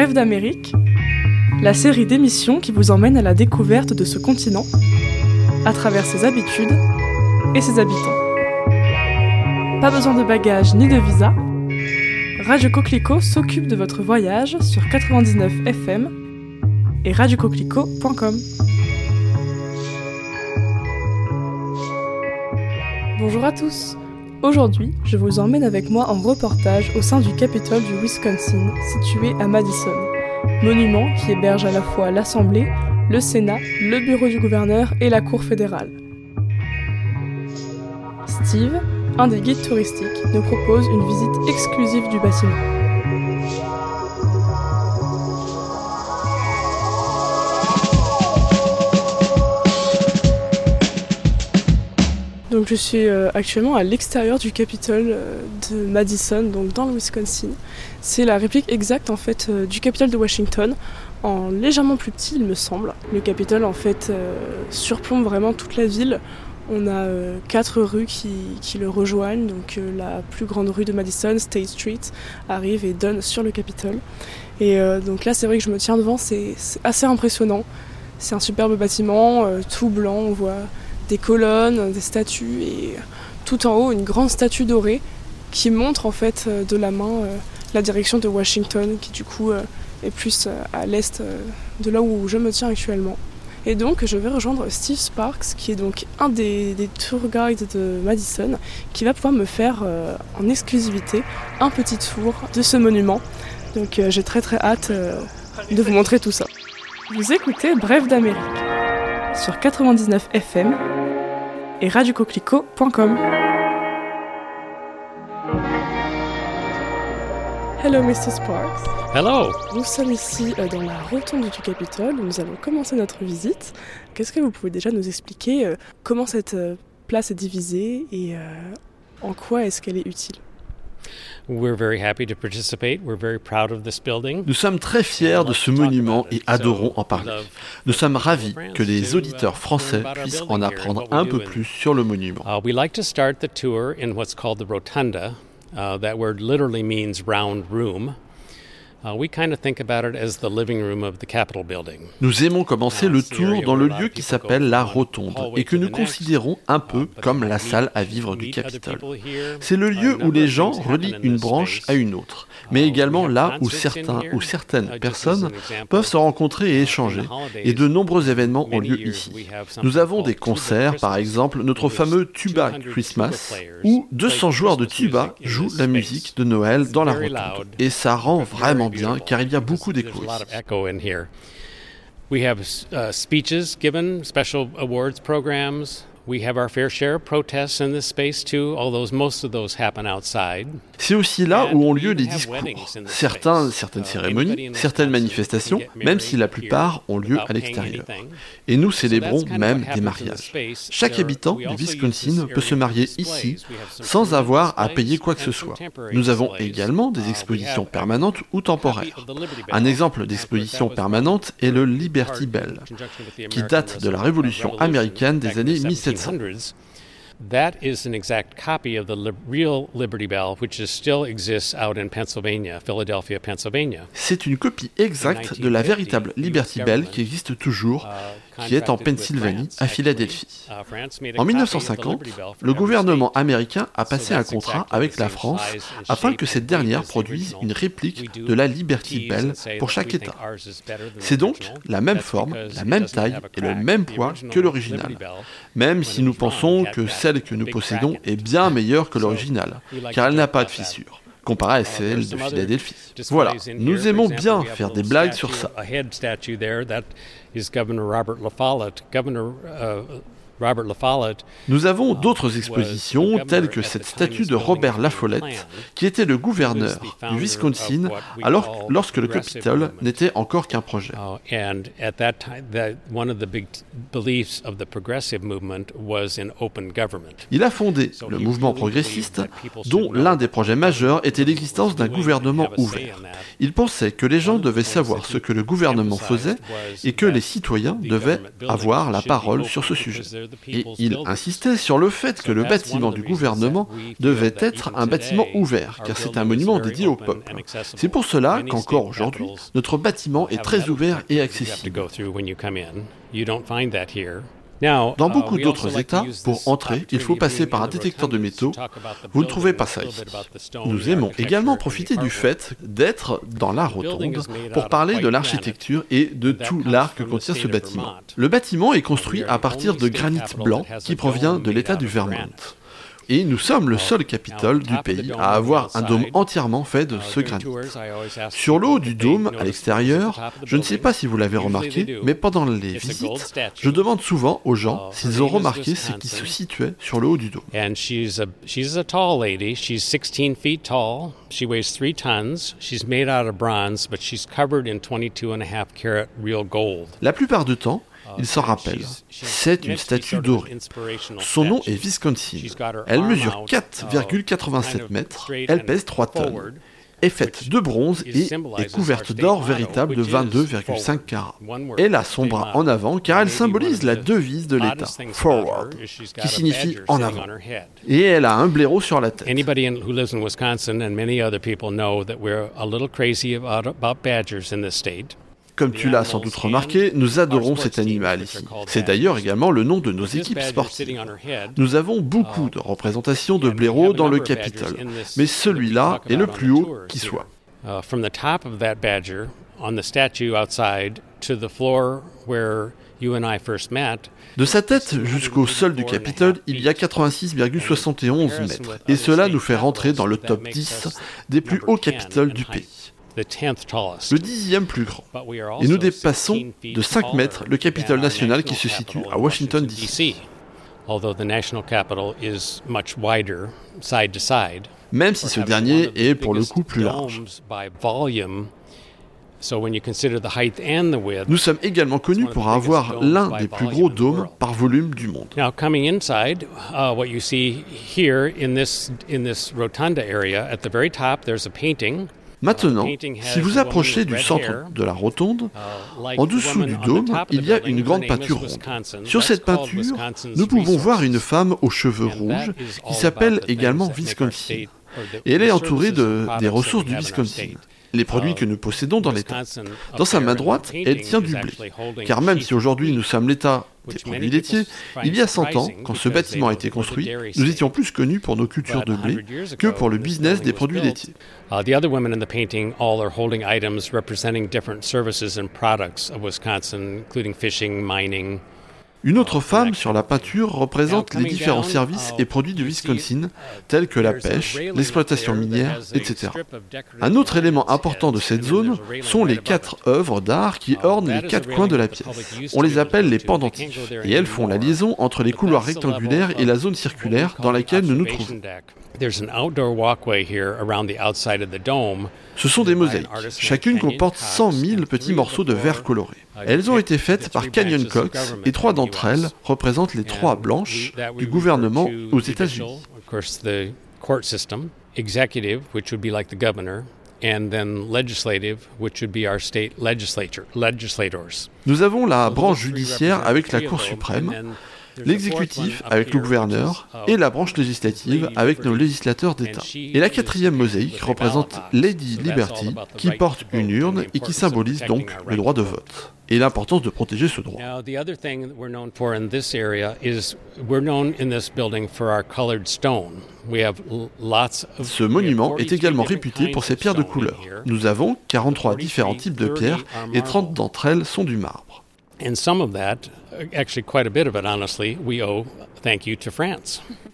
Rêve d'Amérique, la série d'émissions qui vous emmène à la découverte de ce continent, à travers ses habitudes et ses habitants. Pas besoin de bagages ni de visa, Radio Coquelicot s'occupe de votre voyage sur 99 FM et radiocoquelicot.com. Bonjour à tous. Aujourd'hui, je vous emmène avec moi en reportage au sein du Capitole du Wisconsin, situé à Madison, monument qui héberge à la fois l'Assemblée, le Sénat, le bureau du gouverneur et la Cour fédérale. Steve, un des guides touristiques, nous propose une visite exclusive du bâtiment. Donc je suis actuellement à l'extérieur du Capitole de Madison, donc dans le Wisconsin. C'est la réplique exacte en fait du Capitole de Washington, en légèrement plus petit il me semble. Le Capitole en fait surplombe vraiment toute la ville. On a 4 rues qui le rejoignent, donc la plus grande rue de Madison, State Street, arrive et donne sur le Capitole. Et donc là c'est vrai que je me tiens devant, c'est assez impressionnant. C'est un superbe bâtiment, tout blanc, on voit des colonnes, des statues et tout en haut une grande statue dorée qui montre en fait de la main la direction de Washington qui du coup est plus à l'est de là où je me tiens actuellement. Et donc je vais rejoindre Steve Sparks qui est donc un des tour guides de Madison qui va pouvoir me faire en exclusivité un petit tour de ce monument. Donc j'ai très hâte de vous montrer tout ça. Vous écoutez Bref d'Amérique sur 99 FM et radiocoquelicot.com. Hello Mr. Sparks. Hello. Nous sommes ici dans la rotonde du Capitole où nous allons commencer notre visite. Qu'est-ce que vous pouvez déjà nous expliquer comment cette place est divisée et en quoi est-ce qu'elle est utile? We're very happy to participate. We're very proud of this building. Nous sommes très fiers de ce monument et adorons en parler. Nous sommes ravis que les auditeurs français puissent en apprendre un peu plus sur le monument. We like to start the tour in what's called the rotunda. That word literally means round room. We kind of think about it as the living room of the Capitol building. Nous aimons commencer le tour dans le lieu qui s'appelle la Rotonde et que nous considérons un peu comme la salle à vivre du Capitole. C'est le lieu où les gens relient une branche à une autre, mais également là où certains ou certaines personnes peuvent se rencontrer et échanger, et de nombreux événements ont lieu ici. Nous avons des concerts, par exemple notre fameux Tuba Christmas, où 200 joueurs de tuba jouent la musique de Noël dans la Rotonde, et ça rend vraiment bien, car il y a beaucoup d'échos. We have speeches given, special awards programs. We have our fair share of protests in this space too, although most of those happen outside. C'est aussi là où ont lieu les discours, certaines cérémonies, certaines manifestations, même si la plupart ont lieu à l'extérieur. Et nous célébrons même des mariages. Chaque habitant du Wisconsin peut se marier ici sans avoir à payer quoi que ce soit. Nous avons également des expositions permanentes ou temporaires. Un exemple d'exposition permanente est le Liberty Bell, qui date de la Révolution américaine des années 1700. That is an exact copy of the real Liberty Bell, which still exists out in Pennsylvania, Philadelphia, Pennsylvania. C'est une copie exacte de la véritable Liberty Bell qui existe toujours, qui est en Pennsylvanie, à Philadelphie. En 1950, le gouvernement américain a passé un contrat avec la France afin que cette dernière produise une réplique de la Liberty Bell pour chaque État. C'est donc la même forme, la même taille et le même poids que l'original, même si nous pensons que celle que nous possédons est bien meilleure que l'original, car elle n'a pas de fissure, comparée à celle de Philadelphie. Voilà, nous aimons bien faire des blagues sur ça. Nous avons d'autres expositions telles que cette statue de Robert La Follette, qui était le gouverneur du Wisconsin lorsque le Capitole n'était encore qu'un projet. Il a fondé le mouvement progressiste, dont l'un des projets majeurs était l'existence d'un gouvernement ouvert. Il pensait que les gens devaient savoir ce que le gouvernement faisait et que les citoyens devaient avoir la parole sur ce sujet. Et il insistait sur le fait que le bâtiment du gouvernement devait être un bâtiment ouvert, car c'est un monument dédié au peuple. C'est pour cela qu'encore aujourd'hui, notre bâtiment est très ouvert et accessible. Dans beaucoup d'autres États, pour entrer, il faut passer par un détecteur de métaux. Vous ne trouvez pas ça ici. Nous aimons également profiter du fait d'être dans la rotonde pour parler de l'architecture et de tout l'art que contient ce bâtiment. Le bâtiment est construit à partir de granit blanc qui provient de l'État du Vermont. Et nous sommes le seul Capitole du pays à avoir un dôme entièrement fait de ce granit. Sur le haut du dôme, à l'extérieur, je ne sais pas si vous l'avez remarqué, mais pendant les visites, je demande souvent aux gens s'ils ont remarqué ce qui se situait sur le haut du dôme. La plupart du temps, il s'en rappelle. C'est une statue dorée. Son nom est Wisconsin. Elle mesure 4,87 mètres. Elle pèse 3 tonnes. Est faite de bronze et est couverte d'or véritable de 22,5 carats. Elle a son bras en avant car elle symbolise la devise de l'État, forward, qui signifie en avant. Et elle a un blaireau sur la tête. Comme tu l'as sans doute remarqué, nous adorons cet animal ici. C'est d'ailleurs également le nom de nos équipes sportives. Nous avons beaucoup de représentations de blaireaux dans le Capitole, mais celui-là est le plus haut qui soit. De sa tête jusqu'au sol du Capitole, il y a 86,71 mètres, et cela nous fait rentrer dans le top 10 des plus hauts Capitoles du pays. Le 10e plus grand. Et nous dépassons de 5 mètres le Capitole national qui se situe à Washington, D.C. Même si ce dernier est pour le coup plus large. Nous sommes également connus pour avoir l'un des plus gros dômes par volume du monde. Maintenant, si vous approchez du centre de la rotonde, en dessous du dôme, il y a une grande peinture ronde. Sur cette peinture, nous pouvons voir une femme aux cheveux rouges qui s'appelle également Wisconsin. Et elle est entourée des ressources du Wisconsin, les produits que nous possédons dans l'État. Dans sa main droite, elle tient du blé, car même si aujourd'hui nous sommes l'État des produits laitiers, il y a 100 ans, quand ce bâtiment a été construit, nous étions plus connus pour nos cultures de blé que pour le business des produits laitiers. Une autre femme sur la peinture représente les différents services et produits du Wisconsin, tels que la pêche, l'exploitation minière, etc. Un autre élément important de cette zone sont les 4 œuvres d'art qui ornent les 4 coins de la pièce. On les appelle les pendentifs, et elles font la liaison entre les couloirs rectangulaires et la zone circulaire dans laquelle nous nous trouvons. Ce sont des mosaïques, chacune comporte 100 000 petits morceaux de verre coloré. Elles ont été faites par Kenyon Cox, et 3 d'entre elles représentent les 3 blanches du gouvernement aux États-Unis. Nous avons la branche judiciaire avec la Cour suprême, l'exécutif avec le gouverneur et la branche législative avec nos législateurs d'État. Et la 4e mosaïque représente Lady Liberty qui porte une urne et qui symbolise donc le droit de vote et l'importance de protéger ce droit. Ce monument est également réputé pour ses pierres de couleur. Nous avons 43 différents types de pierres et 30 d'entre elles sont du marbre. Et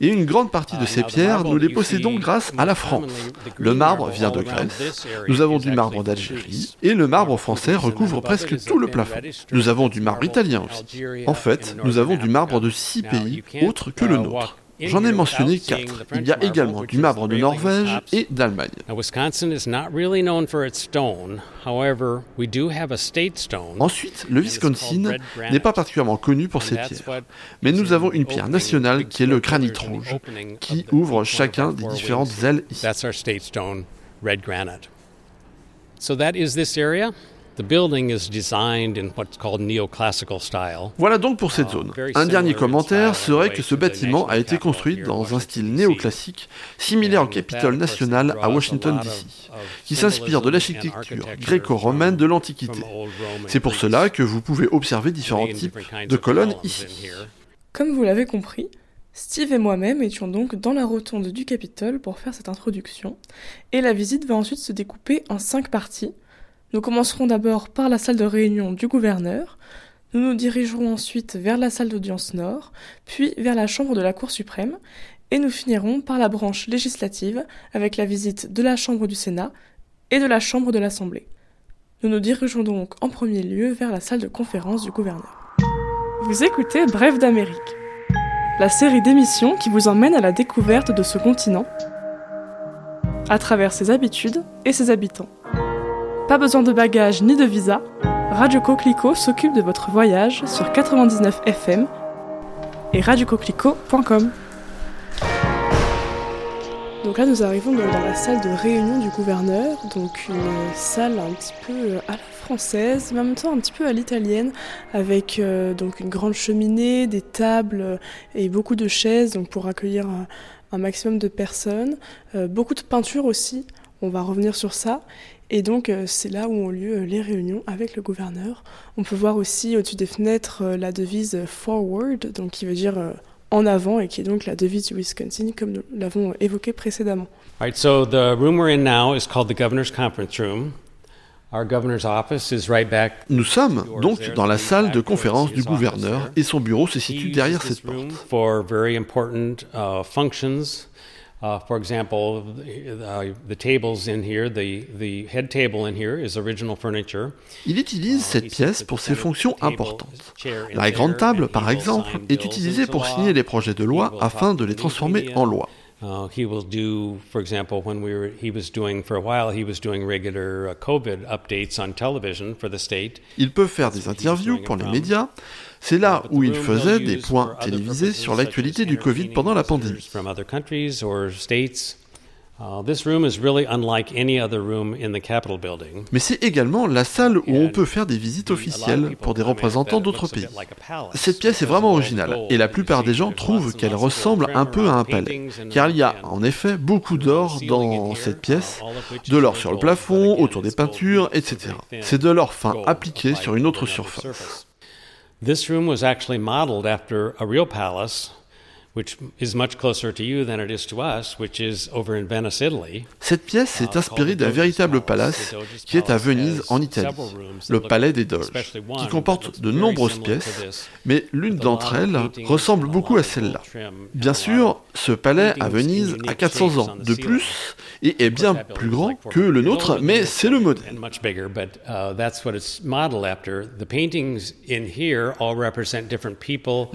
une grande partie de ces pierres, nous les possédons grâce à la France. Le marbre vient de Grèce, nous avons du marbre d'Algérie, et le marbre français recouvre presque tout le plafond. Nous avons du marbre italien aussi. En fait, nous avons du marbre de 6 pays autres que le nôtre. J'en ai mentionné 4. Il y a également du marbre de Norvège et d'Allemagne. Ensuite, le Wisconsin n'est pas particulièrement connu pour ses pierres, mais nous avons une pierre nationale qui est le granit rouge, qui ouvre chacun des différentes ailes ici. The building is designed in what's called neoclassical style. Voilà donc pour cette zone. Un dernier commentaire serait que ce bâtiment a été construit dans un style néoclassique, similaire au Capitole national à Washington D.C., qui s'inspire de l'architecture gréco-romaine de l'Antiquité. C'est pour cela que vous pouvez observer différents types de colonnes ici. Comme vous l'avez compris, Steve et moi-même étions donc dans la rotonde du Capitole pour faire cette introduction, et la visite va ensuite se découper en 5 parties. Nous commencerons d'abord par la salle de réunion du gouverneur, nous nous dirigerons ensuite vers la salle d'audience nord, puis vers la chambre de la Cour suprême, et nous finirons par la branche législative avec la visite de la chambre du Sénat et de la chambre de l'Assemblée. Nous nous dirigeons donc en premier lieu vers la salle de conférence du gouverneur. Vous écoutez Rêve d'Amérique, la série d'émissions qui vous emmène à la découverte de ce continent, à travers ses habitudes et ses habitants. Pas besoin de bagages ni de visa, Radio Coquelicot s'occupe de votre voyage sur 99 FM et radiocoquelicot.com. Donc là nous arrivons dans la salle de réunion du gouverneur, donc une salle un petit peu à la française, mais en même temps un petit peu à l'italienne, avec donc une grande cheminée, des tables et beaucoup de chaises donc pour accueillir un maximum de personnes, beaucoup de peintures aussi, on va revenir sur ça. Et donc c'est là où ont lieu les réunions avec le gouverneur. On peut voir aussi au-dessus des fenêtres la devise « forward », donc qui veut dire en avant, et qui est donc la devise du Wisconsin, comme nous l'avons évoqué précédemment. All right, so the room we're in now is called the Governor's Conference Room. Our governor's office is right back. Nous sommes donc dans la salle de conférence du gouverneur, et son bureau se situe derrière cette porte. For very important functions. For example, the tables in here, the head table in here is original furniture. Il utilise cette pièce pour ses fonctions importantes. La grande table, par exemple, est utilisée pour signer les projets de loi afin de les transformer en loi. He will do, for example, he was doing regular COVID updates on television for the state. Il peut faire des interviews pour les médias. C'est là où il faisait des points télévisés sur l'actualité du Covid pendant la pandémie. Mais c'est également la salle où on peut faire des visites officielles pour des représentants d'autres pays. Cette pièce est vraiment originale, et la plupart des gens trouvent qu'elle ressemble un peu à un palais, car il y a en effet beaucoup d'or dans cette pièce, de l'or sur le plafond, autour des peintures, etc. C'est de l'or fin appliqué sur une autre surface. This room was actually modeled after a real palace, which is much closer to you than it is to us, which is over in Venice, Italy. Cette pièce est inspirée d'un véritable palace qui est à Venise, en Italie, le palais des Doges, qui comporte de nombreuses pièces, mais l'une d'entre elles ressemble beaucoup à celle-là. Bien sûr, ce palais à Venise a 400 ans de plus et est bien plus grand que le nôtre, mais c'est le modèle.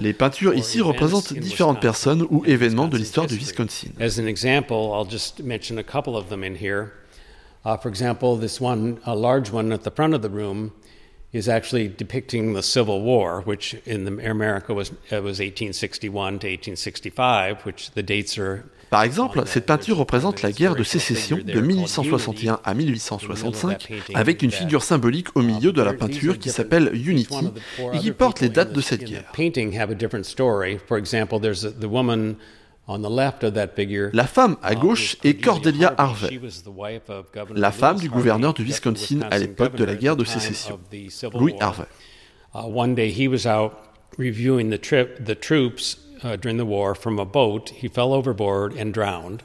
Les peintures ici représentent différentes personnes ou événements de l'histoire du Wisconsin. Par exemple, cette peinture représente la guerre de sécession de 1861 à 1865, avec une figure symbolique au milieu de la peinture qui s'appelle Unity et qui porte les dates de cette guerre. La femme à gauche est Cordelia Harvey, la femme du gouverneur du Wisconsin à l'époque de la guerre de sécession, Louis Harvey. Un jour, il était out reviewing the troops.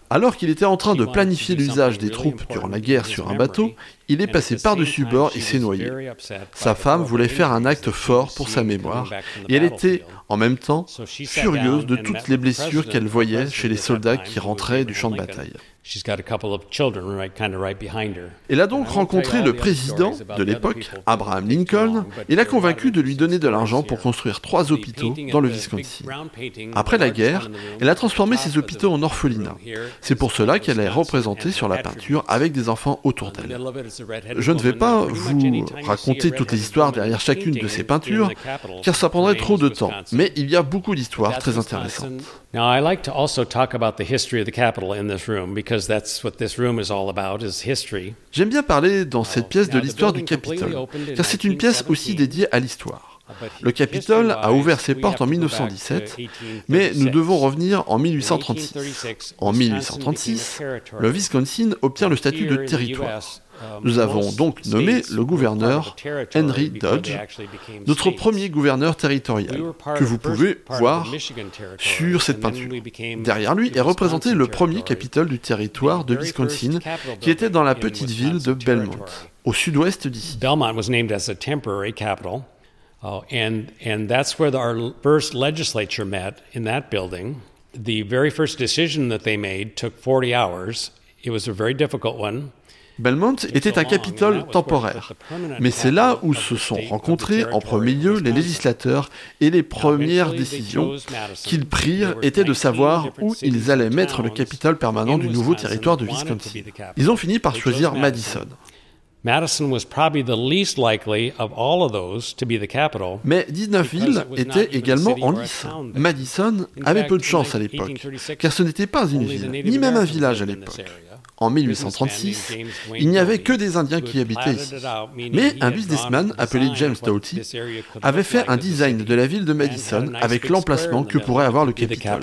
Alors qu'il était en train de planifier l'usage des troupes durant la guerre sur un bateau, il est passé par-dessus bord et s'est noyé. Sa femme voulait faire un acte fort pour sa mémoire, et elle était, en même temps, furieuse de toutes les blessures qu'elle voyait chez les soldats qui rentraient du champ de bataille. Elle a donc rencontré le président de l'époque, Abraham Lincoln, et l'a convaincu de lui donner de l'argent pour construire 3 hôpitaux dans le Wisconsin. Après la guerre, elle a transformé ces hôpitaux en orphelinats. C'est pour cela qu'elle est représentée sur la peinture avec des enfants autour d'elle. Je ne vais pas vous raconter toutes les histoires derrière chacune de ces peintures, car ça prendrait trop de temps, mais il y a beaucoup d'histoires très intéressantes. J'aime bien parler dans cette pièce de l'histoire du Capitole, car c'est une pièce aussi dédiée à l'histoire. Le Capitole a ouvert ses portes en 1917, mais nous devons revenir en 1836. En 1836, le Wisconsin obtient le statut de territoire. Nous avons donc nommé le gouverneur Henry Dodge, notre premier gouverneur territorial, que vous pouvez voir sur cette peinture. Derrière lui est représenté le premier Capitole du territoire de Wisconsin, qui était dans la petite ville de Belmont, au sud-ouest d'ici. And that's where our first legislature met in that building. The very first decision that they made took 40 hours. It was a very difficult one. Belmont était un capitole temporaire, mais c'est là où se sont rencontrés en premier lieu les législateurs et les premières décisions qu'ils prirent étaient de savoir où ils allaient mettre le capitole permanent du nouveau territoire de Wisconsin. Ils ont fini par choisir Madison. Mais 19 villes étaient également en lice. Madison avait peu de chance à l'époque, car ce n'était pas une ville, ni même un village à l'époque. En 1836, il n'y avait que des Indiens qui habitaient ici. Mais un businessman appelé James Doughty avait fait un design de la ville de Madison avec l'emplacement que pourrait avoir le Capitole.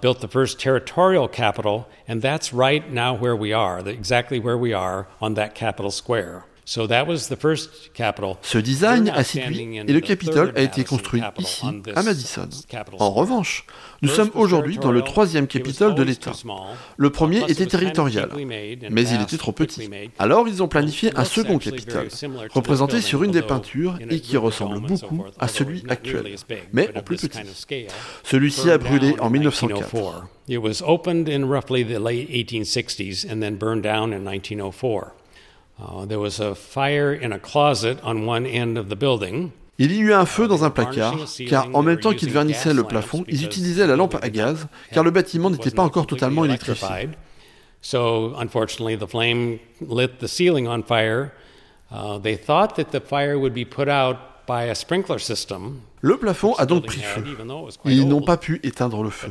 Built the first territorial capital, and that's right now where we are, exactly where we are on that Capitol Square. So that was the first capital. Ce design a situé et le Capitole a été construit ici, à Madison. En revanche, nous sommes aujourd'hui dans le troisième Capitole de l'État. Le premier était territorial, mais il était trop petit. Alors ils ont planifié un second Capitole, représenté sur une des peintures et qui ressemble beaucoup à celui actuel, mais en plus petit. Celui-ci a brûlé en 1904. It was opened in roughly the late 1860s and then burned down in 1904. There was a fire in a closet on one end of the building. Il y eut un feu dans un placard, car en même temps qu'ils vernissaient le plafond, ils utilisaient la lampe à gaz, car le bâtiment n'était pas encore totalement électrifié. So, unfortunately, the flame lit the ceiling on fire. They thought that the fire would be put out by a sprinkler system. Le plafond a donc pris feu. Ils n'ont pas pu éteindre le feu.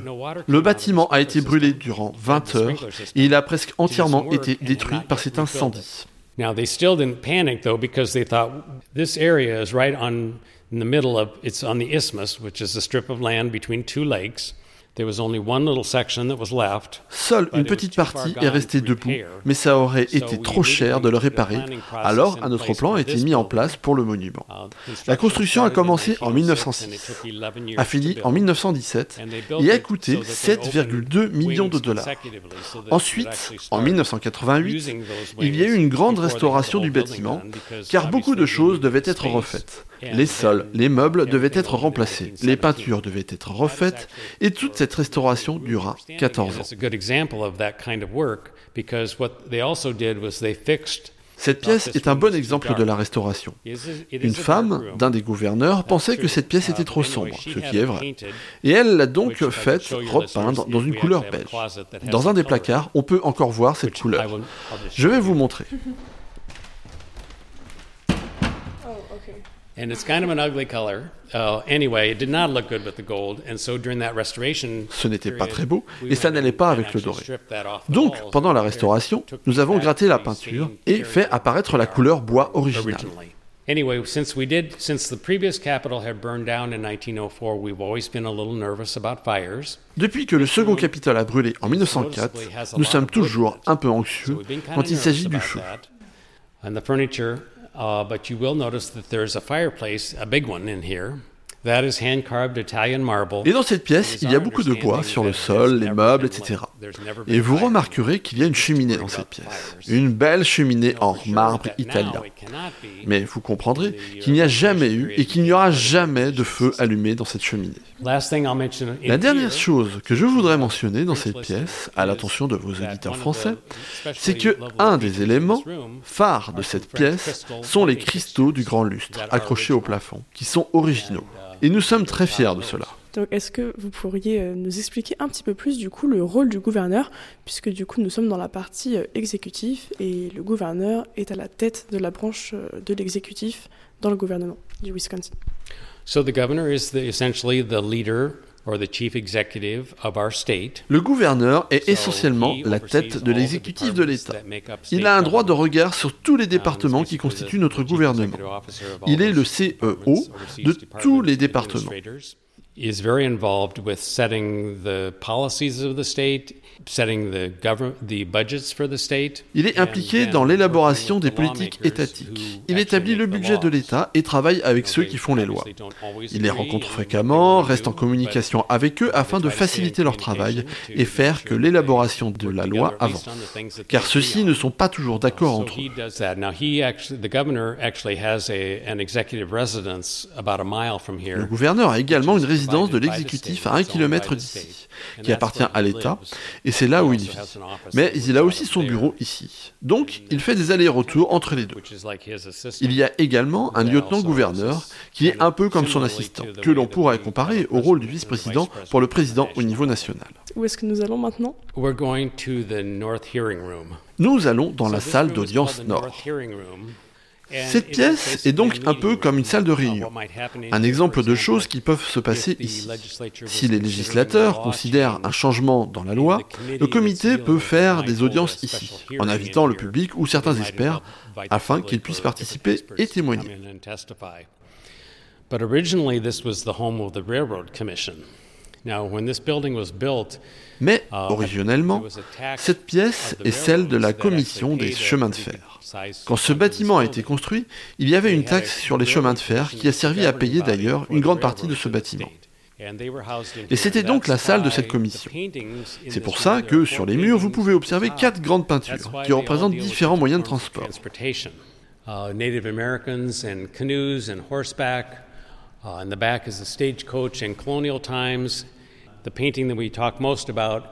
Le bâtiment a été brûlé durant 20 heures et il a presque entièrement été détruit par cet incendie. Now they still didn't panic though because they thought this area is right on in the middle of it's on the isthmus, which is a strip of land between two lakes. There was only one little section that was left. Seule une petite partie est restée debout, mais ça aurait été trop cher de le réparer. Alors, un autre plan a été mis en place pour le monument. La construction a commencé en 1906, a fini en 1917 et a coûté 7,2 millions de dollars. Ensuite, en 1988, il y a eu une grande restauration du bâtiment, car beaucoup de choses devaient être refaites. Les sols, les meubles devaient être remplacés, les peintures devaient être refaites, et toute cette restauration dura 14 ans. Cette pièce est un bon exemple de la restauration. Une femme, d'un des gouverneurs, pensait que cette pièce était trop sombre, ce qui est vrai. Et elle l'a donc faite repeindre dans une couleur beige. Dans un des placards, on peut encore voir cette couleur. Je vais vous montrer. And it's kind of an ugly color. Anyway, it did not look good with the gold, and so during that restoration, ce n'était pas très beau, et ça n'allait pas avec le doré. Donc, pendant la restauration, nous avons gratté la peinture et fait apparaître la couleur bois originale. Anyway, since the previous Capitol had burned down in 1904, we've always been a little nervous about fires. Depuis que le second Capitole a brûlé en 1904, nous sommes toujours un peu anxieux quand il s'agit du feu. And the furniture. But you will notice that there is a fireplace, a big one in here. That is hand-carved Italian marble. Et dans cette pièce, il y a beaucoup de bois sur le sol, les meubles, etc. Et vous remarquerez qu'il y a une cheminée dans cette pièce. Une belle cheminée en marbre italien. Mais vous comprendrez qu'il n'y a jamais eu et qu'il n'y aura jamais de feu allumé dans cette cheminée. La dernière chose que je voudrais mentionner dans cette pièce, à l'attention de vos auditeurs français, c'est que un des éléments phares de cette pièce sont les cristaux du grand lustre, accrochés au plafond, qui sont originaux. Et nous sommes très fiers de cela. Donc est-ce que vous pourriez nous expliquer un petit peu plus du coup le rôle du gouverneur, puisque du coup nous sommes dans la partie exécutif et le gouverneur est à la tête de la branche de l'exécutif dans le gouvernement du Wisconsin. So the governor is essentially the leader or the chief executive of our state. Le gouverneur est essentiellement la tête de l'exécutif de l'État. Il a un droit de regard sur tous les départements qui constituent notre gouvernement. Il est le CEO de tous les départements. Is very involved with setting the policies of the state, setting the budgets for the state. Il est impliqué dans l'élaboration des politiques étatiques. Il établit le budget de l'État et travaille avec ceux qui font les lois. Il les rencontre fréquemment, reste en communication avec eux afin de faciliter leur travail et faire que l'élaboration de la loi avance, car ceux-ci ne sont pas toujours d'accord entre eux. Le gouverneur a également une résidence de l'exécutif à 1 km d'ici, qui appartient à l'État, et c'est là où il vit. Mais il a aussi son bureau ici. Donc, il fait des allers-retours entre les deux. Il y a également un lieutenant-gouverneur qui est un peu comme son assistant, que l'on pourrait comparer au rôle du vice-président pour le président au niveau national. Où est-ce que nous allons maintenant ? Nous allons dans la salle d'audience Nord. Cette pièce est donc un peu comme une salle de réunion, un exemple de choses qui peuvent se passer ici. Si les législateurs considèrent un changement dans la loi, le comité peut faire des audiences ici, en invitant le public ou certains experts afin qu'ils puissent participer et témoigner. Mais, originellement, cette pièce est celle de la Commission des chemins de fer. Quand ce bâtiment a été construit, il y avait une taxe sur les chemins de fer qui a servi à payer d'ailleurs une grande partie de ce bâtiment. Et c'était donc la salle de cette commission. C'est pour ça que, sur les murs, vous pouvez observer 4 grandes peintures qui représentent différents moyens de transport. Native Americans and canoes and horseback. In the back is the stagecoach in colonial times. The painting that we talk most about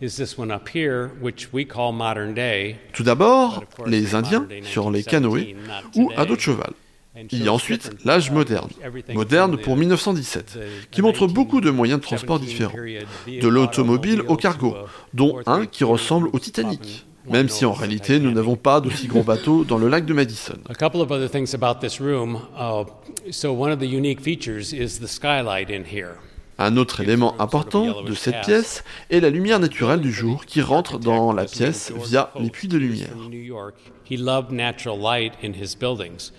is this one up here, which we call modern day. Tout d'abord, les Indiens sur les canoës ou à dos de cheval. Il y a ensuite l'âge moderne pour 1917, qui montre beaucoup de moyens de transport différents, de l'automobile au cargo, dont un qui ressemble au Titanic. Même si en réalité, nous n'avons pas d'aussi gros bateaux dans le lac de Madison. Un autre élément important de cette pièce est la lumière naturelle du jour qui rentre dans la pièce via les puits de lumière.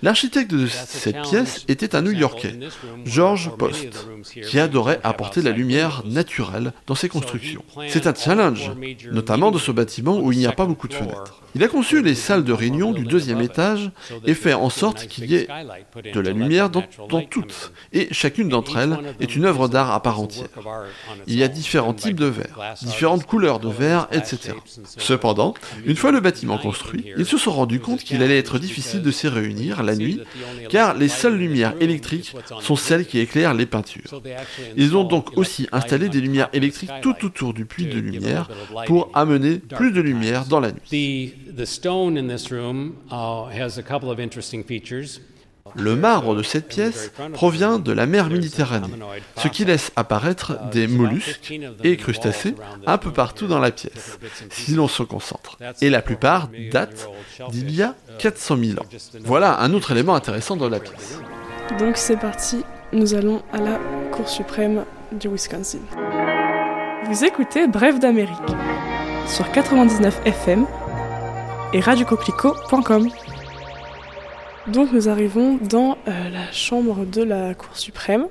L'architecte de cette pièce était un New-Yorkais, George Post, qui adorait apporter la lumière naturelle dans ses constructions. C'est un challenge, notamment de ce bâtiment où il n'y a pas beaucoup de fenêtres. Il a conçu les salles de réunion du 2e étage et fait en sorte qu'il y ait de la lumière dans toutes, et chacune d'entre elles est une œuvre d'art à part entière. Il y a différents types de verre, différentes couleurs de verre, etc. Cependant, une fois le bâtiment construit, ils se sont rendus compte qu'il allait être difficile de s'y réunir la nuit, car les seules lumières électriques sont celles qui éclairent les peintures. Ils ont donc aussi installé des lumières électriques tout autour du puits de lumière pour amener plus de lumière dans la nuit. Le marbre de cette pièce provient de la mer Méditerranée, ce qui laisse apparaître des mollusques et crustacés un peu partout dans la pièce, si l'on se concentre. Et la plupart datent d'il y a 400 000 ans. Voilà un autre élément intéressant dans la pièce. Donc c'est parti, nous allons à la Cour suprême du Wisconsin. Vous écoutez Rêve d'Amérique sur 99 FM et radiocoquelicot.com. Donc nous arrivons dans la chambre de la Cour suprême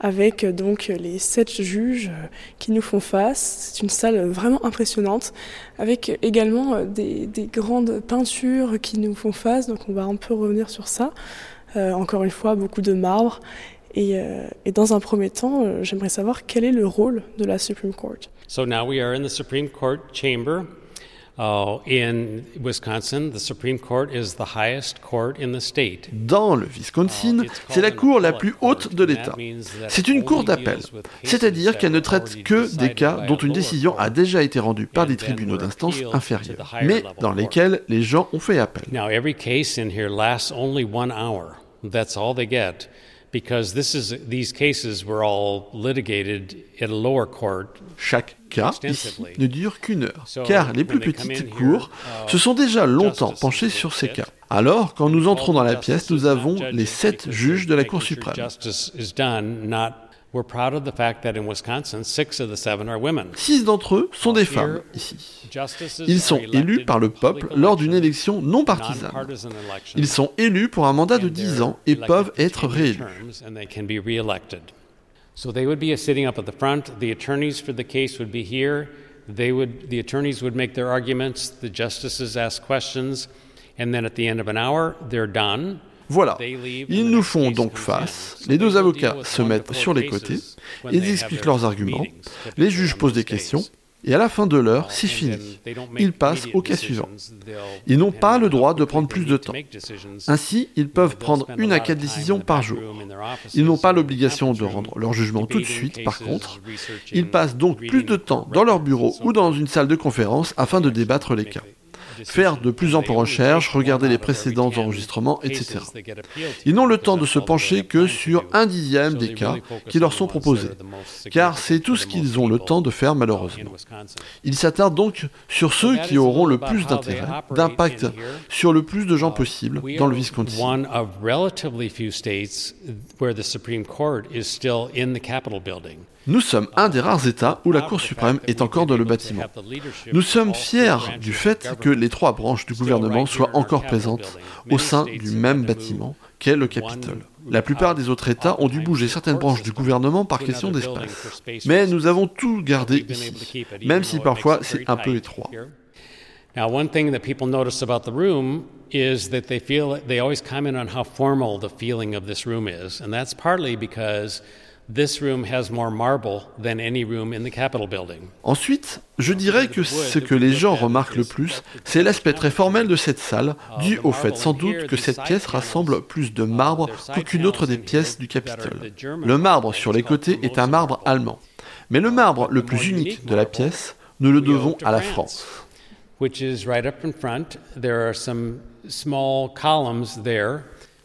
avec donc les 7 juges qui nous font face. C'est une salle vraiment impressionnante avec également des grandes peintures qui nous font face. Donc on va un peu revenir sur ça. Encore une fois, beaucoup de marbre. Et dans un premier temps, j'aimerais savoir quel est le rôle de la Supreme Court. So now we are in the Supreme Court chamber. In Wisconsin, the Supreme Court is the highest court in the state. Dans le Wisconsin, c'est la cour la plus haute de l'État. C'est une cour d'appel, c'est-à-dire qu'elle ne traite que des cas dont une décision a déjà été rendue par des tribunaux d'instance inférieure, mais dans lesquels les gens ont fait appel. Now every case in here lasts only 1 hour. That's all they get. because these cases were all litigated at a lower court. Chaque cas ici ne dure qu'une heure, car les plus petites cours se sont déjà longtemps penchées sur ces cas. Alors, quand nous entrons dans la pièce, nous avons les 7 juges de la Cour suprême. We're proud of the fact that in Wisconsin, 6 of the 7 are women. 6 d'entre eux sont des femmes ici. Ils sont élus par le peuple lors d'une élection non partisane. Ils sont élus pour un mandat de 10 ans et peuvent être réélus. So they would be sitting up at the front. The attorneys for the case would be here. The attorneys would make their arguments. The justices ask questions, and then at the end of an hour, they're done. Voilà, ils nous font donc face, les 2 avocats se mettent sur les côtés, ils expliquent leurs arguments, les juges posent des questions, et à la fin de l'heure, c'est fini. Ils passent au cas suivant. Ils n'ont pas le droit de prendre plus de temps. Ainsi, ils peuvent prendre 1 à 4 décisions par jour. Ils n'ont pas l'obligation de rendre leur jugement tout de suite, par contre. Ils passent donc plus de temps dans leur bureau ou dans une salle de conférence afin de débattre les cas. Faire de plus amples recherches, regarder les précédents enregistrements, etc. Ils n'ont le temps de se pencher que sur 1/10 des cas qui leur sont proposés, car c'est tout ce qu'ils ont le temps de faire malheureusement. Ils s'attardent donc sur ceux qui auront le plus d'intérêt, d'impact sur le plus de gens possible dans le Wisconsin. Nous sommes un des rares États où la Cour suprême est encore dans le bâtiment. Nous sommes fiers du fait que les 3 branches du gouvernement soient encore présentes au sein du même bâtiment qu'est le Capitole. La plupart des autres États ont dû bouger certaines branches du gouvernement par question d'espace. Mais nous avons tout gardé ici, même si parfois c'est un peu étroit. Now, one thing that people notice about the room is that they always comment on how formal the feeling of this room is, and that's partly because this room has more marble than any room in the Capitol building. Ensuite, je dirais que ce que les gens remarquent le plus, c'est l'aspect très formel de cette salle, dû au fait sans doute que cette pièce rassemble plus de marbre qu'aucune autre des pièces du Capitole. Le marbre sur les côtés est un marbre allemand, mais le marbre le plus unique de la pièce, nous le devons à la France. Which is right up in front. There are some small columns there.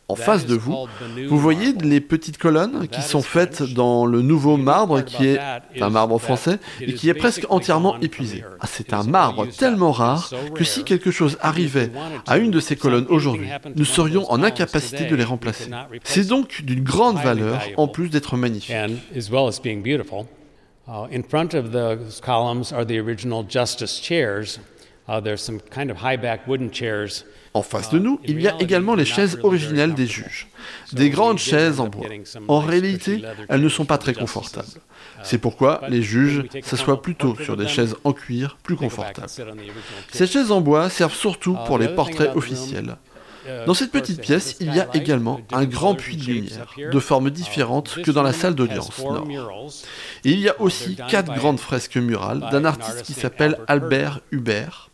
En face de vous, vous voyez les petites colonnes qui sont faites dans le nouveau marbre qui est un marbre français et qui est presque entièrement épuisé. C'est un marbre tellement rare que si quelque chose arrivait à une de ces colonnes aujourd'hui, nous serions en incapacité de les remplacer. C'est donc d'une grande valeur en plus d'être magnifique. In front of those columns are the original justice chairs. There's some kind of high-back wooden chairs. En face de nous, il y a également les chaises originales des juges, des grandes chaises en bois. En réalité, elles ne sont pas très confortables. C'est pourquoi les juges s'assoient plutôt sur des chaises en cuir plus confortables. Ces chaises en bois servent surtout pour les portraits officiels. Dans cette petite pièce, il y a également un grand puits de lumière, de formes différentes que dans la salle d'audience nord. Et il y a aussi 4 grandes fresques murales d'un artiste qui s'appelle Albert Hubert,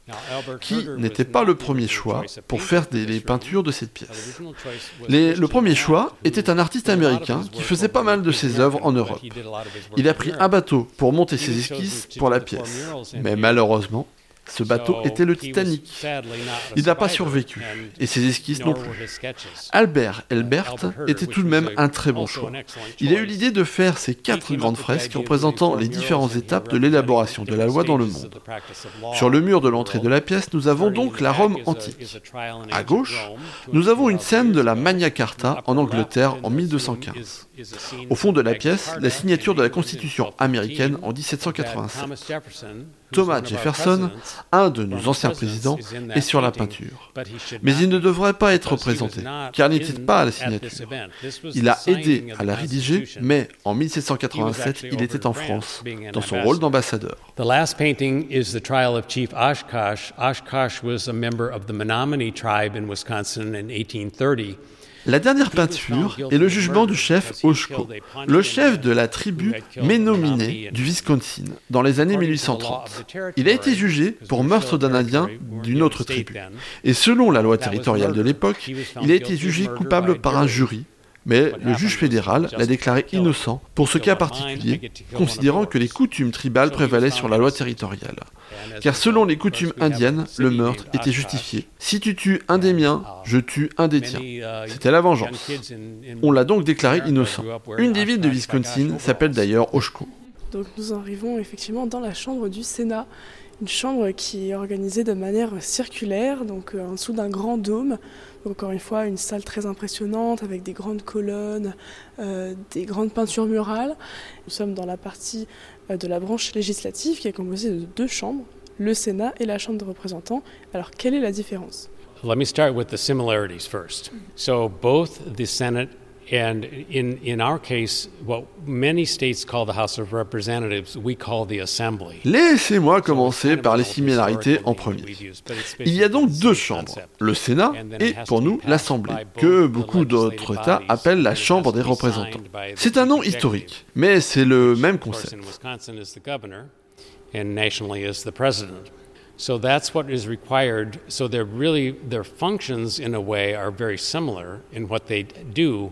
qui n'était pas le premier choix pour faire les peintures de cette pièce. Le premier choix était un artiste américain qui faisait pas mal de ses œuvres en Europe. Il a pris un bateau pour monter ses esquisses pour la pièce, mais malheureusement, ce bateau était le Titanic. Il n'a pas survécu, et ses esquisses non plus. Albert Hubert était tout de même un très bon choix. Il a eu l'idée de faire ces 4 grandes fresques représentant les différentes étapes de l'élaboration de la loi dans le monde. Sur le mur de l'entrée de la pièce, nous avons donc la Rome antique. À gauche, nous avons une scène de la Magna Carta en Angleterre en 1215. Au fond de la pièce, la signature de la Constitution américaine en 1787. Thomas Jefferson, un de nos anciens présidents, est sur la peinture. Mais il ne devrait pas être représenté, car il n'était pas à la signature. Il a aidé à la rédiger, mais en 1787, il était en France, dans son rôle d'ambassadeur. The last painting is the trial of Chief Oshkosh. Oshkosh was a member of the Menominee tribe in Wisconsin in 1830. La dernière peinture est le jugement du chef Oshkosh, le chef de la tribu Menominee du Wisconsin, dans les années 1830. Il a été jugé pour meurtre d'un Indien d'une autre tribu. Et selon la loi territoriale de l'époque, il a été jugé coupable par un jury, mais le juge fédéral l'a déclaré innocent pour ce cas particulier, considérant que les coutumes tribales prévalaient sur la loi territoriale. Car selon les coutumes indiennes, le meurtre était justifié. Si tu tues un des miens, je tue un des tiens. C'était la vengeance. On l'a donc déclaré innocent. Une des villes de Wisconsin s'appelle d'ailleurs Oshkosh. Donc nous arrivons effectivement dans la chambre du Sénat. Une chambre qui est organisée de manière circulaire, donc en dessous d'un grand dôme. Encore une fois, une salle très impressionnante avec des grandes colonnes, des grandes peintures murales. Nous sommes dans la partie de la branche législative qui est composée de deux chambres, le Sénat et la Chambre des représentants. Alors, quelle est la différence ? Let me start with the similarities first. So both the Senate and in our case, what many states call the House of Representatives, we call the Assembly. Laissez-moi commencer par les similarités en premier. Il y a donc deux chambres, le Sénat et, pour nous, l'Assemblée, que beaucoup d'autres États appellent la Chambre des représentants. C'est un nom historique, mais c'est le même concept. So that's what is required. So they're really, their functions in a way are very similar in what they do.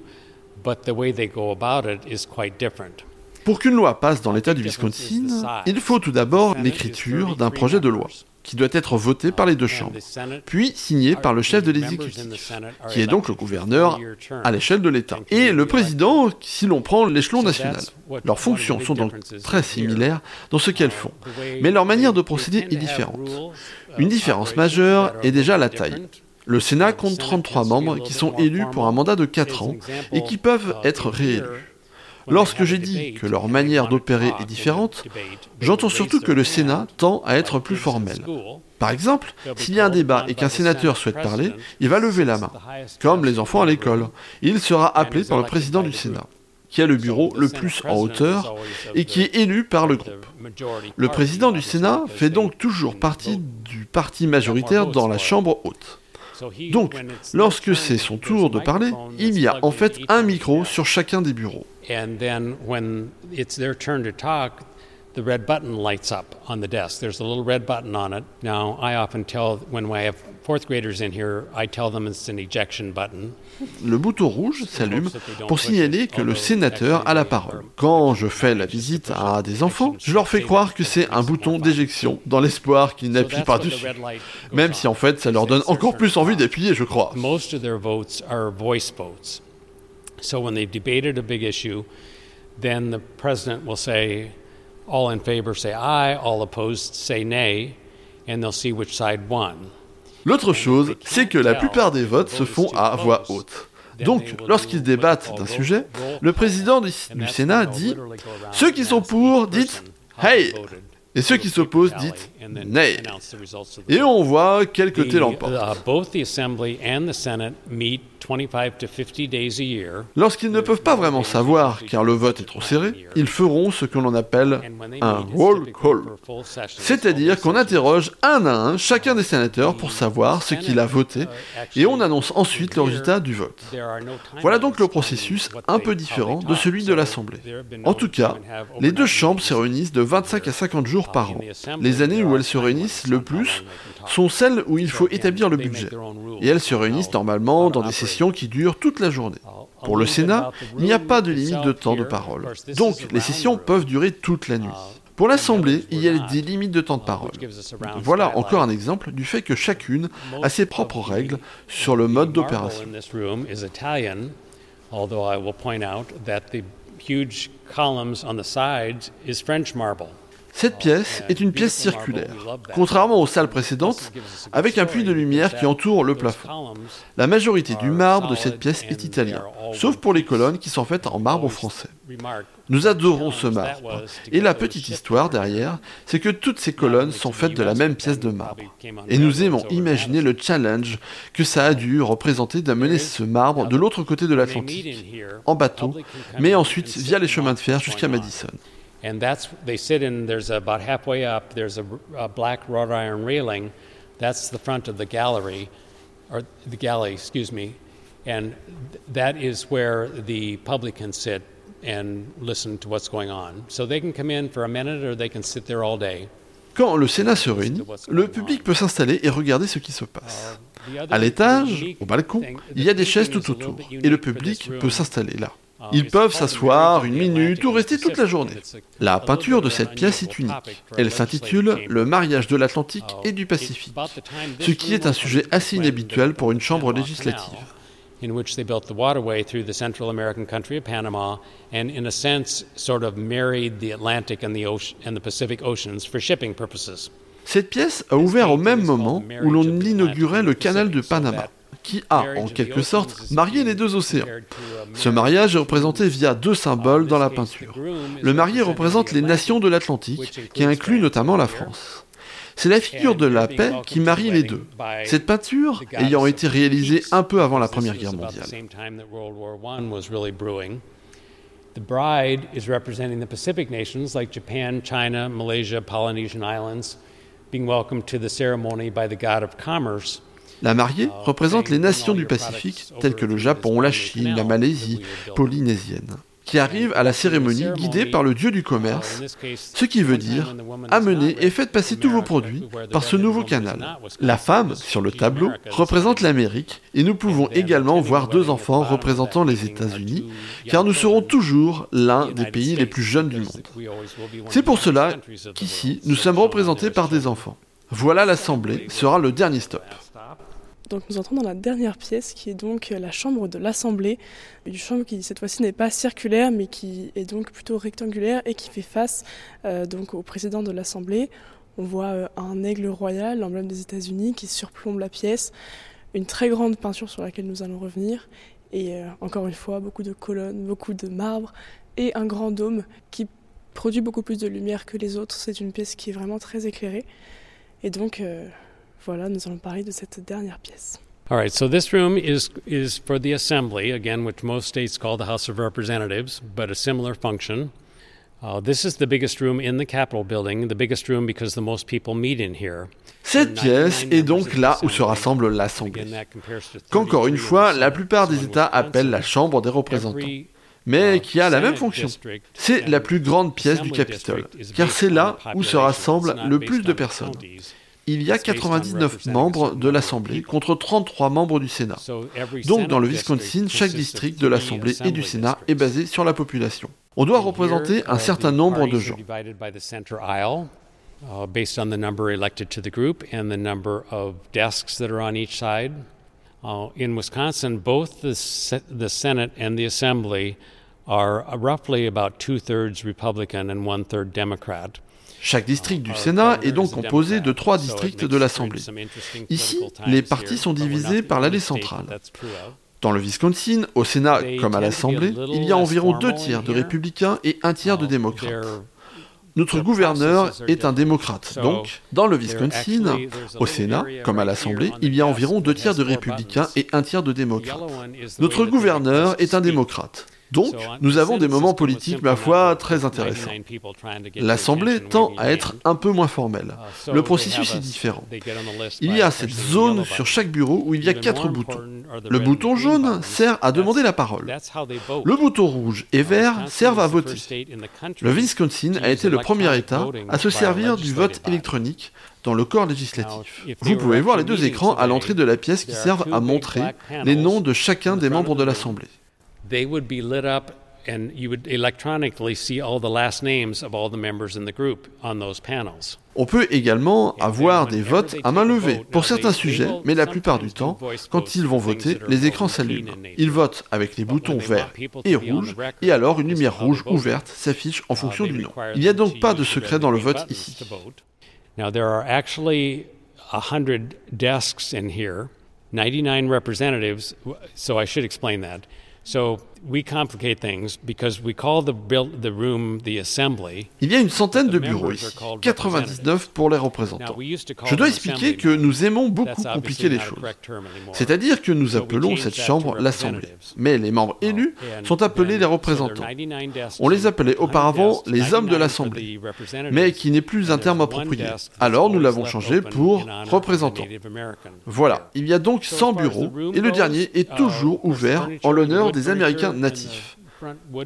But the way they go about it is quite different. Pour qu'une loi passe dans l'État du Wisconsin, il faut tout d'abord l'écriture d'un projet de loi qui doit être voté par les deux chambres, puis signé par le chef de l'exécutif, qui est donc le gouverneur à l'échelle de l'État, et le président si l'on prend l'échelon national. Leurs fonctions sont donc très similaires dans ce qu'elles font, mais leur manière de procéder est différente. Une différence majeure est déjà la taille. Le Sénat compte 33 membres qui sont élus pour un mandat de 4 ans et qui peuvent être réélus. Lorsque j'ai dit que leur manière d'opérer est différente, j'entends surtout que le Sénat tend à être plus formel. Par exemple, s'il y a un débat et qu'un sénateur souhaite parler, il va lever la main, comme les enfants à l'école. Il sera appelé par le président du Sénat, qui a le bureau le plus en hauteur et qui est élu par le groupe. Le président du Sénat fait donc toujours partie du parti majoritaire dans la chambre haute. Donc, lorsque c'est son tour de parler, il y a en fait un micro sur chacun des bureaux. The red button lights up on the desk. There's a little red button on it. Now, I often tell, when I have fourth graders in here, I tell them it's an ejection button. Le bouton rouge s'allume pour signaler que le sénateur a la parole. Quand je fais la visite à des enfants, je leur fais croire que c'est un bouton d'éjection, dans l'espoir qu'ils n'appuient pas dessus. Même si en fait, ça leur donne encore plus envie d'appuyer, je crois. Most of their votes are voice votes. So when they've debated a big issue, then the president will say, all in favor say aye, all opposed say nay, and they'll see which side won. L'autre chose, c'est que la plupart des votes se font à voix haute. Donc, lorsqu'ils débattent d'un sujet, le président du Sénat dit « Ceux qui sont pour, dites « Hey !» et ceux qui s'opposent, dites « Nay !» Et on voit quel côté l'emporte. Lorsqu'ils ne peuvent pas vraiment savoir, car le vote est trop serré, ils feront ce que l'on appelle un roll call, c'est-à-dire qu'on interroge un à un chacun des sénateurs pour savoir ce qu'il a voté, et on annonce ensuite le résultat du vote. Voilà donc le processus un peu différent de celui de l'Assemblée. En tout cas, les deux chambres se réunissent de 25 à 50 jours par an. Les années où elles se réunissent le plus sont celles où il faut établir le budget, et elles se réunissent normalement dans des sessions qui durent toute la journée. Pour le Sénat, il n'y a pas de limite de temps de parole, donc les sessions peuvent durer toute la nuit. Pour l'Assemblée, il y a des limites de temps de parole. Voilà encore un exemple du fait que chacune a ses propres règles sur le mode d'opération. Cette pièce est une pièce circulaire, contrairement aux salles précédentes, avec un puits de lumière qui entoure le plafond. La majorité du marbre de cette pièce est italien, sauf pour les colonnes qui sont faites en marbre français. Nous adorons ce marbre, et la petite histoire derrière, c'est que toutes ces colonnes sont faites de la même pièce de marbre. Et nous aimons imaginer le challenge que ça a dû représenter d'amener ce marbre de l'autre côté de l'Atlantique, en bateau, mais ensuite via les chemins de fer jusqu'à Madison. And that's, they sit in, there's about halfway up, there's a black wrought iron railing. That's the front of the gallery, or the galley, excuse me. And that is where the public can sit and listen to what's going on. So they can come in for a minute or they can sit there all day. Quand le Sénat se réunit, le public peut s'installer et regarder ce qui se passe. À l'étage, au balcon, il y a des chaises tout autour, et le public peut s'installer là. Ils peuvent s'asseoir 1 minute ou rester toute la journée. La peinture de cette pièce est unique. Elle s'intitule « Le mariage de l'Atlantique et du Pacifique », ce qui est un sujet assez inhabituel pour une chambre législative. In which they built the waterway through the Central American country of Panama and in a sense sort of married the Atlantic and the Pacific Oceans for shipping purposes. Cette pièce a ouvert au même moment où l'on inaugurait le canal de Panama, qui a, en quelque sorte, marié les deux océans. Ce mariage est représenté via 2 symboles dans la peinture. Le marié représente les nations de l'Atlantique, qui inclut notamment la France. C'est la figure de la paix qui marie les deux, cette peinture ayant été réalisée un peu avant la Première Guerre mondiale. The bride is representing the Pacific nations like Japan, China, Malaysia, Polynesian islands, being welcomed to the ceremony by the god of commerce. La mariée représente les nations du Pacifique, telles que le Japon, la Chine, la Malaisie, polynésienne, qui arrivent à la cérémonie guidée par le dieu du commerce, ce qui veut dire « amenez et faites passer tous vos produits par ce nouveau canal ». La femme, sur le tableau, représente l'Amérique, et nous pouvons également voir 2 enfants représentant les États-Unis, car nous serons toujours l'un des pays les plus jeunes du monde. C'est pour cela qu'ici, nous sommes représentés par des enfants. Voilà, l'Assemblée sera le dernier stop. Donc nous entrons dans la dernière pièce qui est donc la chambre de l'Assemblée, une chambre qui cette fois-ci n'est pas circulaire mais qui est donc plutôt rectangulaire et qui fait face donc au président de l'Assemblée. On voit un aigle royal, l'emblème des États-Unis qui surplombe la pièce, une très grande peinture sur laquelle nous allons revenir et encore une fois beaucoup de colonnes, beaucoup de marbre et un grand dôme qui produit beaucoup plus de lumière que les autres. C'est une pièce qui est vraiment très éclairée et donc... Voilà, nous allons parler de cette dernière pièce. All right, so this room is for the assembly, again, which most states call the House of Representatives, but a similar function. This is the biggest room in the Capitol building, the biggest room because the most people meet in here. Cette pièce est donc là où se rassemble l'Assemblée, qu'encore une fois, la plupart des États appellent la Chambre des représentants, mais qui a la même fonction. C'est la plus grande pièce du Capitole, car c'est là où se rassemble le plus de personnes. Il y a 99 membres de l'Assemblée contre 33 membres du Sénat. Donc dans le Wisconsin, chaque district de l'Assemblée et du Sénat est basé sur la population. On doit représenter un certain nombre de gens. In Wisconsin, both the Senate and the Assembly are roughly about 2/3 Republican and 1/3 Democrat. Chaque district du Sénat est donc composé de 3 districts de l'Assemblée. Ici, les partis sont divisés par l'allée centrale. Dans le Wisconsin, au Sénat comme à l'Assemblée, il y a environ 2 tiers de républicains et 1 tiers de démocrates. Notre gouverneur est un démocrate, donc dans le Wisconsin, au Sénat, comme à l'Assemblée, il y a environ 2 tiers de républicains et 1 tiers de démocrates. Notre gouverneur est un démocrate. Donc, nous avons des moments politiques, ma foi, très intéressants. L'Assemblée tend à être un peu moins formelle. Le processus est différent. Il y a cette zone sur chaque bureau où il y a 4 boutons. Le bouton jaune sert à demander la parole. Le bouton rouge et vert servent à voter. Le Wisconsin a été le premier État à se servir du vote électronique dans le corps législatif. Vous pouvez voir les 2 écrans à l'entrée de la pièce qui servent à montrer les noms de chacun des membres de l'Assemblée. They would be lit up and you would electronically see all the last names of all the members in the group on those panels. On peut également avoir des votes à main levée pour certains sujets, mais la plupart du temps, quand ils vont voter, les écrans s'allument. Ils votent avec les boutons verts et rouges, et alors une lumière rouge ou verte s'affiche en fonction du nom. Il n'y a donc pas de secret dans le vote ici. Now there are actually 100 desks in here, 99 representatives, so I should explain that. Il y a 100 de bureaux ici, 99 pour les représentants. Je dois expliquer que nous aimons beaucoup compliquer les choses, c'est-à-dire que nous appelons cette chambre l'Assemblée, mais les membres élus sont appelés les représentants. On les appelait auparavant les hommes de l'Assemblée, mais qui n'est plus un terme approprié, alors nous l'avons changé pour représentants. Voilà, il y a donc 100 bureaux, et le dernier est toujours ouvert en l'honneur des Américains natifs.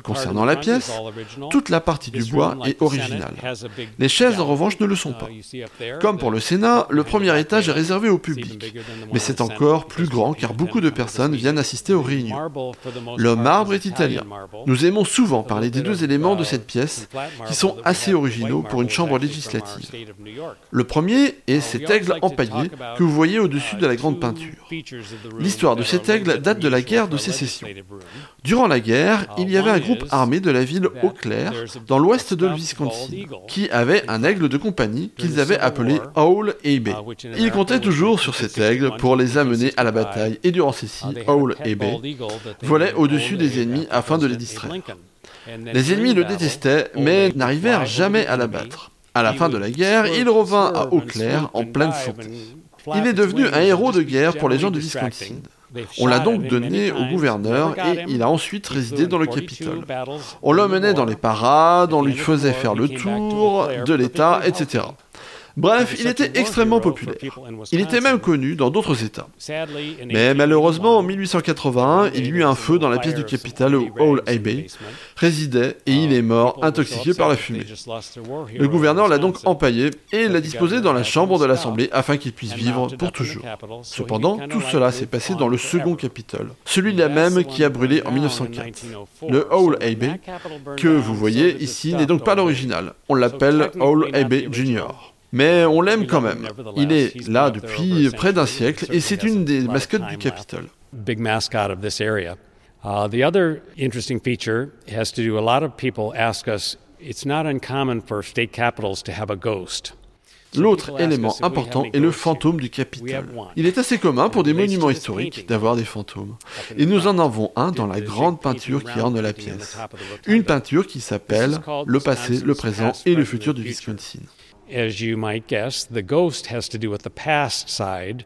Concernant la pièce, toute la partie du bois est originale. Les chaises, en revanche, ne le sont pas. Comme pour le Sénat, le premier étage est réservé au public, mais c'est encore plus grand car beaucoup de personnes viennent assister aux réunions. Le marbre est italien. Nous aimons souvent parler des deux éléments de cette pièce qui sont assez originaux pour une chambre législative. Le premier est cet aigle empaillé que vous voyez au-dessus de la grande peinture. L'histoire de cet aigle date de la guerre de Sécession. Durant la guerre, il y avait un groupe armé de la ville Eau Claire, dans l'ouest de Wisconsin, qui avait un aigle de compagnie qu'ils avaient appelé Old Abe. Ils comptaient toujours sur cet aigle pour les amener à la bataille, et durant celle-ci, Old Abe volait au-dessus des ennemis afin de les distraire. Les ennemis le détestaient, mais n'arrivèrent jamais à l'abattre. À la fin de la guerre, il revint à Eau Claire en pleine santé. Il est devenu un héros de guerre pour les gens de Wisconsin. On l'a donc donné au gouverneur et il a ensuite résidé dans le Capitole. On l'emmenait dans les parades, on lui faisait faire le tour de l'État, etc. Bref, il était extrêmement populaire. Il était même connu dans d'autres États. Mais malheureusement, en 1881, il y eut un feu dans la pièce du Capitole où Old Abe résidait et il est mort intoxiqué par la fumée. Le gouverneur l'a donc empaillé et l'a disposé dans la chambre de l'Assemblée afin qu'il puisse vivre pour toujours. Cependant, tout cela s'est passé dans le second Capitole, celui-là même qui a brûlé en 1904. Le Old Abe que vous voyez ici n'est donc pas l'original. On l'appelle Old Abe Junior. Mais on l'aime quand même. Il est là depuis près d'un siècle et c'est une des mascottes du Capitole. The other interesting feature has to do a lot of people ask us it's not uncommon for state capitals to have a ghost. L'autre élément important est le fantôme du Capitole. Il est assez commun pour des monuments historiques d'avoir des fantômes. Et nous en avons un dans la grande peinture qui orne la pièce. Une peinture qui s'appelle « Le passé, le présent et le futur du Wisconsin ». As you might guess, the ghost has to do with the past side.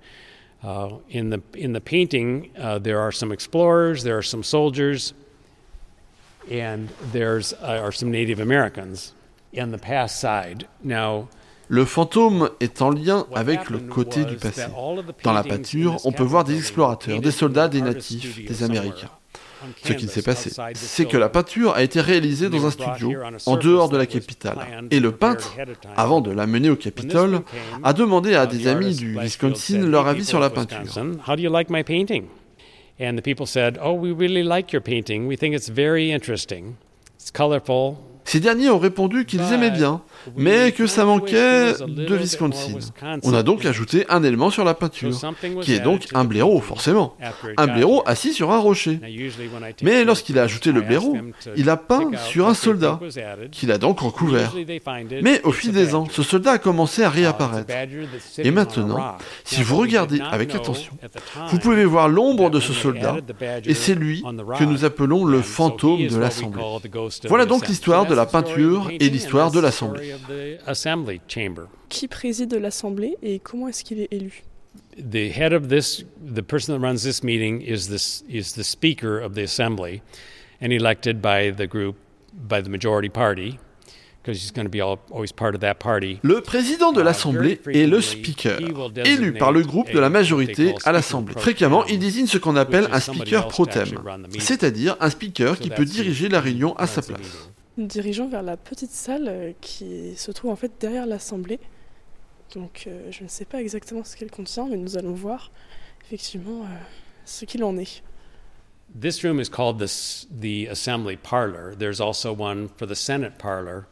In the painting, there are some explorers, there are some soldiers, and there are some Native Americans on the past side. Now, le fantôme est en lien avec le côté du passé. Dans la peinture, on peut voir des explorateurs, des soldats, des natifs, des Américains. Ce qui s'est passé, c'est que la peinture a été réalisée dans un studio, en dehors de la capitale. Et le peintre, avant de l'amener au Capitole, a demandé à des amis du Wisconsin leur avis sur la peinture. Ces derniers ont répondu qu'ils aimaient bien, mais que ça manquait de Wisconsin. On a donc ajouté un élément sur la peinture, qui est donc un blaireau, forcément. Un blaireau assis sur un rocher. Mais lorsqu'il a ajouté le blaireau, il a peint sur un soldat, qu'il a donc recouvert. Mais au fil des ans, ce soldat a commencé à réapparaître. Et maintenant, si vous regardez avec attention, vous pouvez voir l'ombre de ce soldat, et c'est lui que nous appelons le fantôme de l'Assemblée. Voilà donc l'histoire de la peinture et l'histoire de l'Assemblée. Qui préside l'Assemblée et comment est-ce qu'il est élu? The head of this, the person that runs this meeting is the speaker of the assembly and elected by the group, by the majority party. Le président de l'Assemblée est le speaker, élu par le groupe de la majorité à l'Assemblée. Fréquemment, il désigne ce qu'on appelle un speaker pro tem, c'est-à-dire un speaker qui peut diriger la réunion à sa place. Nous dirigeons vers la petite salle qui se trouve en fait derrière l'Assemblée. Donc je ne sais pas exactement ce qu'elle contient, mais nous allons voir effectivement ce qu'il en est. This room is called the Assembly Parlor. There's also one for the Senate Parlor.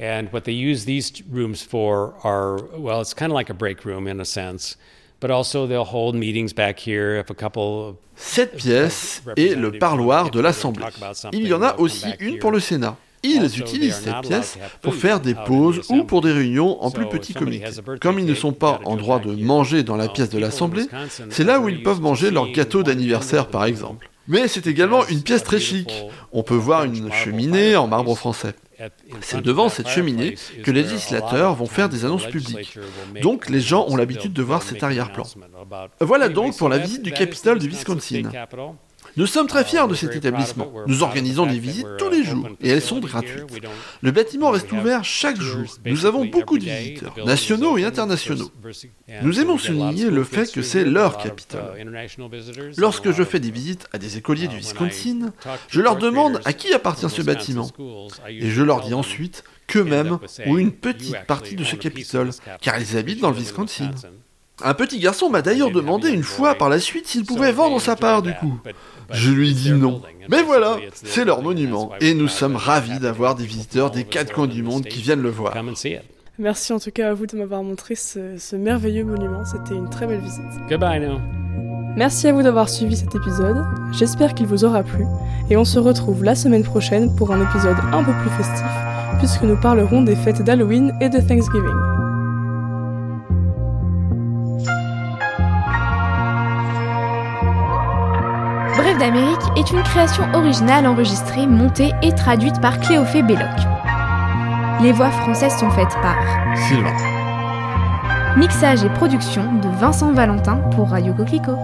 And what they use these rooms for are, well, it's kind of like a break room in a sense, but also they'll hold meetings back here if a couple of... Cette pièce est le parloir de l'Assemblée. Il y en a aussi une pour le Sénat. Ils utilisent cette pièce pour faire des pauses ou pour des réunions en plus petit comité. Comme ils ne sont pas en droit de manger dans la pièce de l'Assemblée, c'est là où ils peuvent manger leur gâteau d'anniversaire, par exemple. Mais c'est également une pièce très chic. On peut voir une cheminée en marbre français. C'est devant cette cheminée que les législateurs vont faire des annonces publiques. Donc les gens ont l'habitude de voir cet arrière-plan. Voilà donc pour la visite du Capitole du Wisconsin. Nous sommes très fiers de cet établissement. Nous organisons des visites tous les jours et elles sont gratuites. Le bâtiment reste ouvert chaque jour. Nous avons beaucoup de visiteurs, nationaux et internationaux. Nous aimons souligner le fait que c'est leur capitale. Lorsque je fais des visites à des écoliers du Wisconsin, je leur demande à qui appartient ce bâtiment. Et je leur dis ensuite qu'eux-mêmes ont une petite partie de ce Capitole, car ils habitent dans le Wisconsin. Un petit garçon m'a d'ailleurs demandé une fois par la suite s'il pouvait vendre sa part du coup. Je lui dis non. Mais voilà, c'est leur monument, et nous sommes ravis d'avoir des visiteurs des quatre coins du monde qui viennent le voir. Merci en tout cas à vous de m'avoir montré ce merveilleux monument, c'était une très belle visite. Goodbye now. Merci à vous d'avoir suivi cet épisode, j'espère qu'il vous aura plu, et on se retrouve la semaine prochaine pour un épisode un peu plus festif, puisque nous parlerons des fêtes d'Halloween et de Thanksgiving. Rêve d'Amérique est une création originale enregistrée, montée et traduite par Cléophée Belloc. Les voix françaises sont faites par Sylvain. Mixage et production de Vincent Valentin pour Radio Coquelicot.